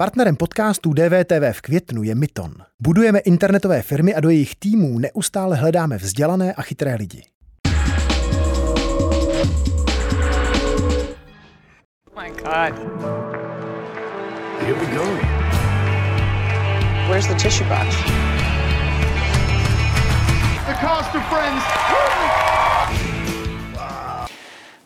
Partnerem podcastu DVTV v květnu je Myton. Budujeme internetové firmy a do jejich týmů neustále hledáme vzdělané a chytré lidi. Oh my God. Here we go. Where's the tissue box? The cost of friends.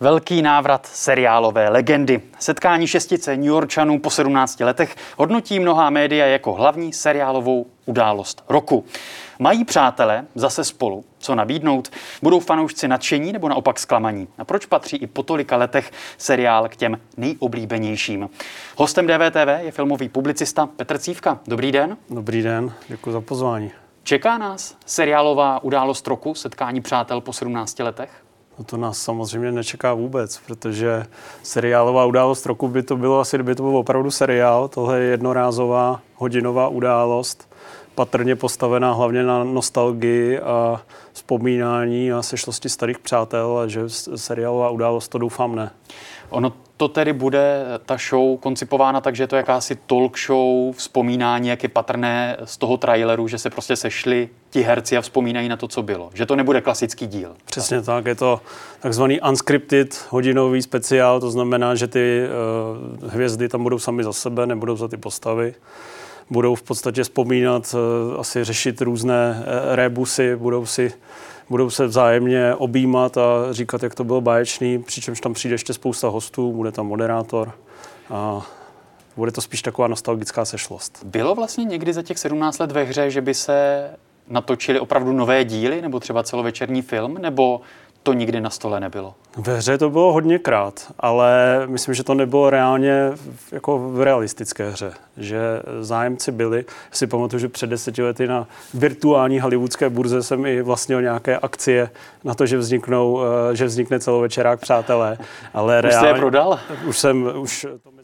Velký návrat seriálové legendy. Setkání šestice New Yorkčanů po 17 letech hodnotí mnohá média jako hlavní seriálovou událost roku. Mají přátelé zase spolu co nabídnout? Budou fanoušci nadšení nebo naopak zklamaní? A proč patří i po tolika letech seriál k těm nejoblíbenějším? Hostem DVTV je filmový publicista Petr Cívka. Dobrý den. Dobrý den, děkuji za pozvání. Čeká nás seriálová událost roku, setkání přátel po 17 letech? No to nás samozřejmě nečeká vůbec, protože seriálová událost roku by to bylo asi, kdyby to byl opravdu seriál. Tohle je jednorázová hodinová událost, patrně postavená hlavně na nostalgii a vzpomínání a sešlosti starých přátel, a že seriálová událost, to doufám ne. Ono to tedy bude ta show koncipována tak, že je to jakási talk show, vzpomínání, jak je patrné z toho traileru, že se prostě sešli ti herci a vzpomínají na to, co bylo. Že to nebude klasický díl. Přesně tak, je to takzvaný unscripted hodinový speciál, to znamená, že ty hvězdy tam budou sami za sebe, nebudou za ty postavy. Budou v podstatě vzpomínat, asi řešit různé rebusy, budou se vzájemně objímat a říkat, jak to bylo báječný, přičemž tam přijde ještě spousta hostů, bude tam moderátor a bude to spíš taková nostalgická sešlost. Bylo vlastně někdy za těch 17 let ve hře, že by se natočili opravdu nové díly nebo třeba celovečerní film, nebo to nikdy na stole nebylo? Ve hře to bylo hodněkrát, ale myslím, že to nebylo reálně jako v realistické hře. Že zájemci byli, si pamatuju, že před 10 lety na virtuální hollywoodské burze jsem i vlastnil nějaké akcie na to, že vznikne celovečerák Přátelé. Ale reálně, už jste je prodal?